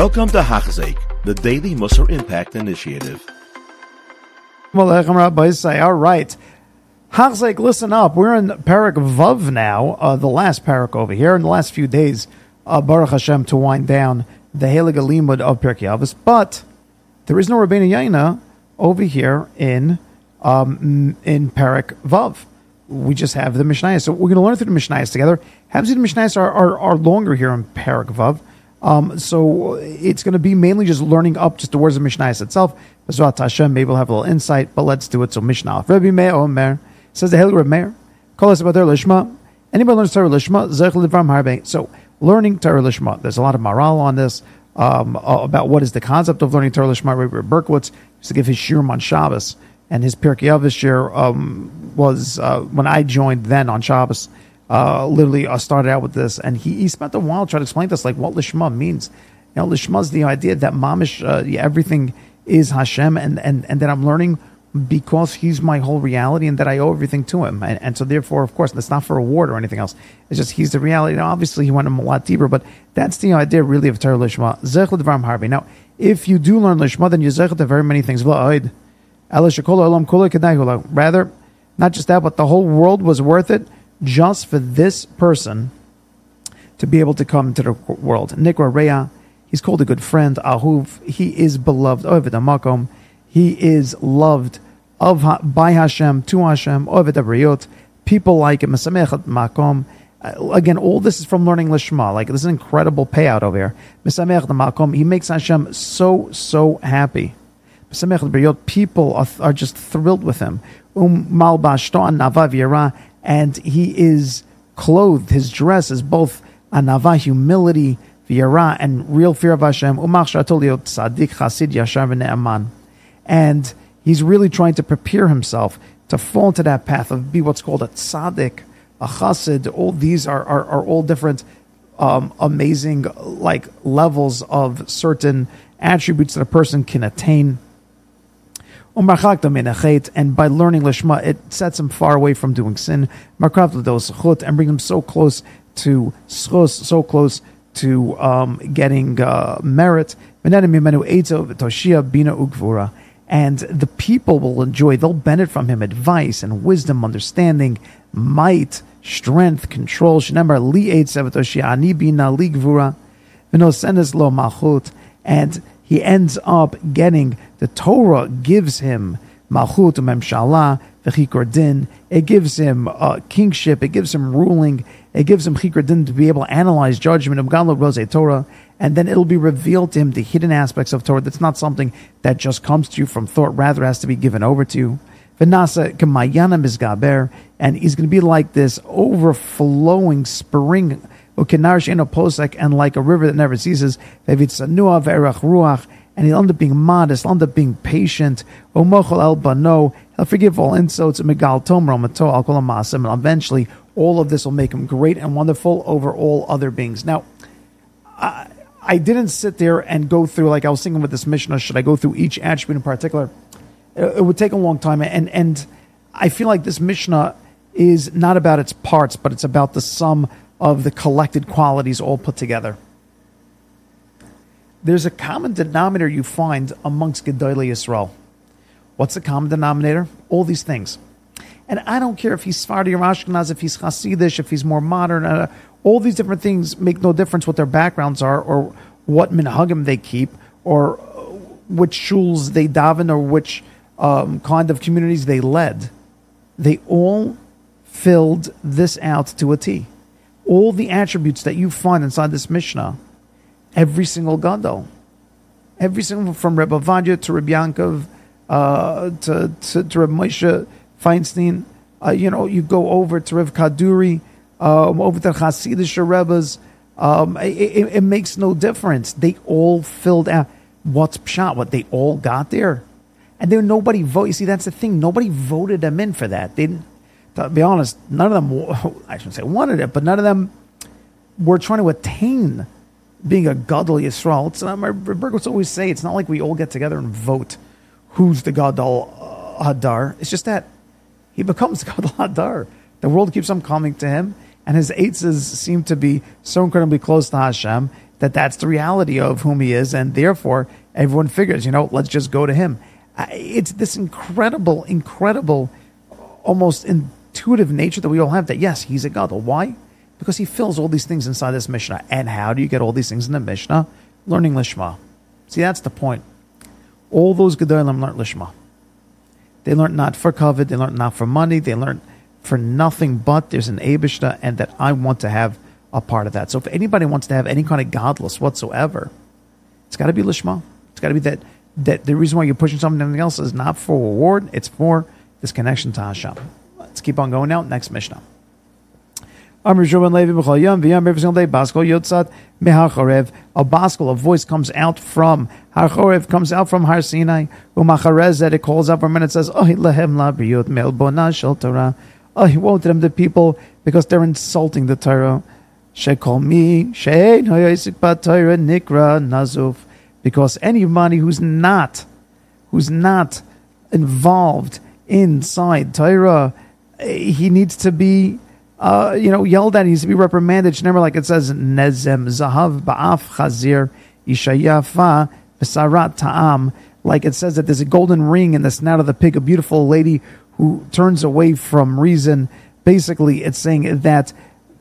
Welcome to Hachzaiq, the Daily Musur Impact Initiative. All right. Hachzaiq, listen up. We're in Parak Vav now, the last parak over here, in the last few days, Baruch Hashem, to wind down the Helega Limud of Pirkei Avos. But there is no Rabbeinu Yaina over here in Parak Vav. We just have the Mishnayos. So we're going to learn through the Mishnayos together. Happens the Mishnayos are longer here in Parak Vav. So it's going to be mainly just learning up just the words of Mishnayos itself. B'ezrat Hashem, maybe we'll have a little insight, but let's do it. So Mishnah. Rabbi Meir Omer says the Hillel Rabbi Meir. Kol es bader lishma. Anybody learns Torah lishma, zech livram harbe. So learning Torah lishma. There's a lot of maral on this about what is the concept of learning Torah lishma. Rabbi Berkowitz used to give his shiur on Shabbos, and his Pirkei Avos shiur was when I joined then on Shabbos. Literally started out with this, and he spent a while trying to explain to us like what lishma means. You know, lishma is the idea that mamish, everything is Hashem, and that I'm learning because He's my whole reality, and that I owe everything to Him, and so therefore, of course, that's not for reward or anything else. It's just He's the reality. Now, obviously, he went a lot deeper, but that's the idea really of Torah lishma. Zech l'dvarim harbi. Now, if you do learn lishma, then you zech to very many things. Rather, not just that, but the whole world was worth it. Just for this person to be able to come into the world. Nikra Rea, he's called a good friend. Ahuv, he is beloved. O'evit HaMakom, he is loved by Hashem, to Hashem. O'evit HaBriyot, people like him. Mesamech HaMakom. Again, all this is from learning lishma. Like, this is an incredible payout over here. Mesamech HaMakom, he makes Hashem so, so happy. Mesamech HaBriyot, people are just thrilled with him. Malbashto anava v'yara. And he is clothed, his dress is both anava, humility, v'yara, and real fear of Hashem. Tzaddik, chasid, yashar v'ne'eman. And he's really trying to prepare himself to fall into that path of be what's called a tzaddik, a chasid. All these are all different amazing like levels of certain attributes that a person can attain. And by learning lishma, it sets him far away from doing sin, and brings him so close to schus, so close to getting merit. And the people will enjoy; they'll benefit from him advice and wisdom, understanding, might, strength, control. And he ends up getting, the Torah gives him malchut memshalah v'chikor din. It gives him kingship. It gives him ruling. It gives him chikor din to be able to analyze judgment of gadol hadar Torah. And then it'll be revealed to him the hidden aspects of Torah. That's not something that just comes to you from thought. Rather, it has to be given over to you. V'nasa kamayana mizgaber. And he's going to be like this overflowing spring. And like a river that never ceases, and he'll end up being modest, he'll end up being patient. He'll forgive all insults, and eventually all of this will make him great and wonderful over all other beings. Now, I didn't sit there and go through, like I was thinking with this Mishnah, should I go through each attribute in particular? It would take a long time, and I feel like this Mishnah is not about its parts, but it's about the sum of the collected qualities all put together. There's a common denominator you find amongst Gedolei Yisrael. What's the common denominator? All these things. And I don't care if he's Sephardi or Ashkenaz, if he's Hasidish, if he's more modern. All these different things make no difference what their backgrounds are or what minhagim they keep or which shuls they daven or which kind of communities they led. They all filled this out to a T. All the attributes that you find inside this Mishnah, every single gadol, every single from Reb Avadia to Reb Yankov to Reb Moshe Feinstein, you go over to Reb Kaduri, over to Hasidish Rebbes. It makes no difference. They all filled out what's pshat. What they all got there, and there nobody vote. You see, that's the thing. Nobody voted them in for that. They didn't. To be honest, none of them, I shouldn't say wanted it, but none of them were trying to attain being a gadol Yisrael. It's not, my Berkowitz always say, it's not like we all get together and vote who's the gadol hadar. It's just that he becomes gadol hadar. The world keeps on coming to him, and his eitzes seem to be so incredibly close to Hashem that that's the reality of whom he is, and therefore everyone figures, let's just go to him. It's this incredible, incredible, almost intuitive nature that we all have that, yes, he's a gadol. Why? Because he fills all these things inside this Mishnah. And how do you get all these things in the Mishnah? Learning lishma. See, that's the point. All those gedolim learned lishma. They learned not for covet, they learned not for money, they learned for nothing but there's an Eibishter, and that I want to have a part of that. So if anybody wants to have any kind of godless whatsoever, it's got to be lishma. It's got to be that the reason why you're pushing something else is not for reward, it's for this connection to Hashem. Let's keep on going now. Next Mishnah. A baskel, a voice comes out from Har Sinai. It calls out for a minute and says, oh, he woe to them, the people, because they're insulting the Torah. Because anybody who's not involved inside Torah, he needs to be yelled at, he needs to be reprimanded. Remember, like it says, Nezem Zahav Ba'af Chazir Ishayafa Besarat Ta'am. Like it says that there's a golden ring in the snout of the pig, a beautiful lady who turns away from reason. Basically, it's saying that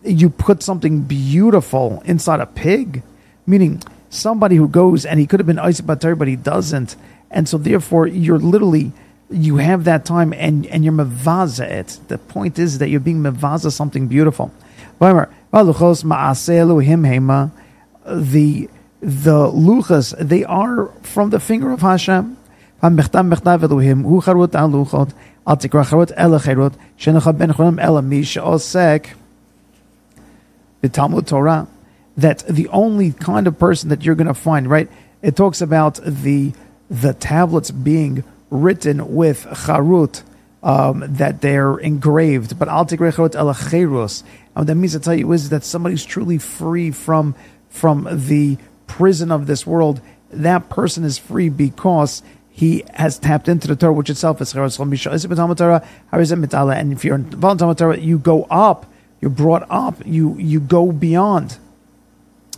you put something beautiful inside a pig, meaning somebody who goes and he could have been Isaac Batar, but he doesn't. And so therefore, you're literally, you have that time and you're mevaza it. The point is that you're being mevaza something beautiful. The luchas, they are from the finger of Hashem. The Talmud Torah, that the only kind of person that you're going to find, right? It talks about the tablets being written with charut, that they're engraved. But al tikrei charut el acheros. And what that means to tell you is that somebody's truly free from the prison of this world. That person is free because he has tapped into the Torah, which itself is charut. And if you're involved in Talmud Torah, you go up. You're brought up. You go beyond.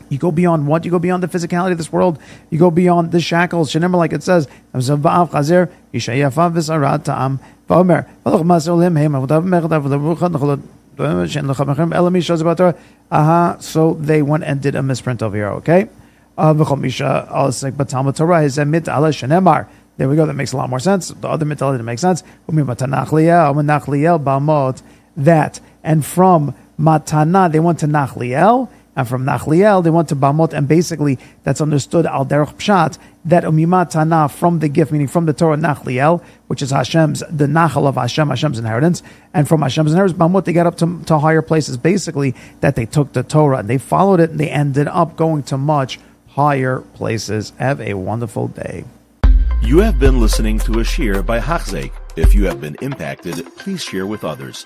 You go beyond what? You go beyond the physicality of this world. You go beyond the shackles. Remember, like it says, so they went and did a misprint over here, okay? There we go. That makes a lot more sense. The other mitzvah didn't make sense. That, and from Matana, they went to Nachliel, and from Nachliel, they went to Bamot, and basically, that's understood al derech pshat, that umimatana, from the gift, meaning from the Torah, Nachliel, which is Hashem's, the Nachal of Hashem, Hashem's inheritance, and from Hashem's inheritance, Bamot, they got up to higher places, basically, that they took the Torah, and they followed it, and they ended up going to much higher places. Have a wonderful day. You have been listening to a shiur by Hachzaiq. If you have been impacted, please share with others.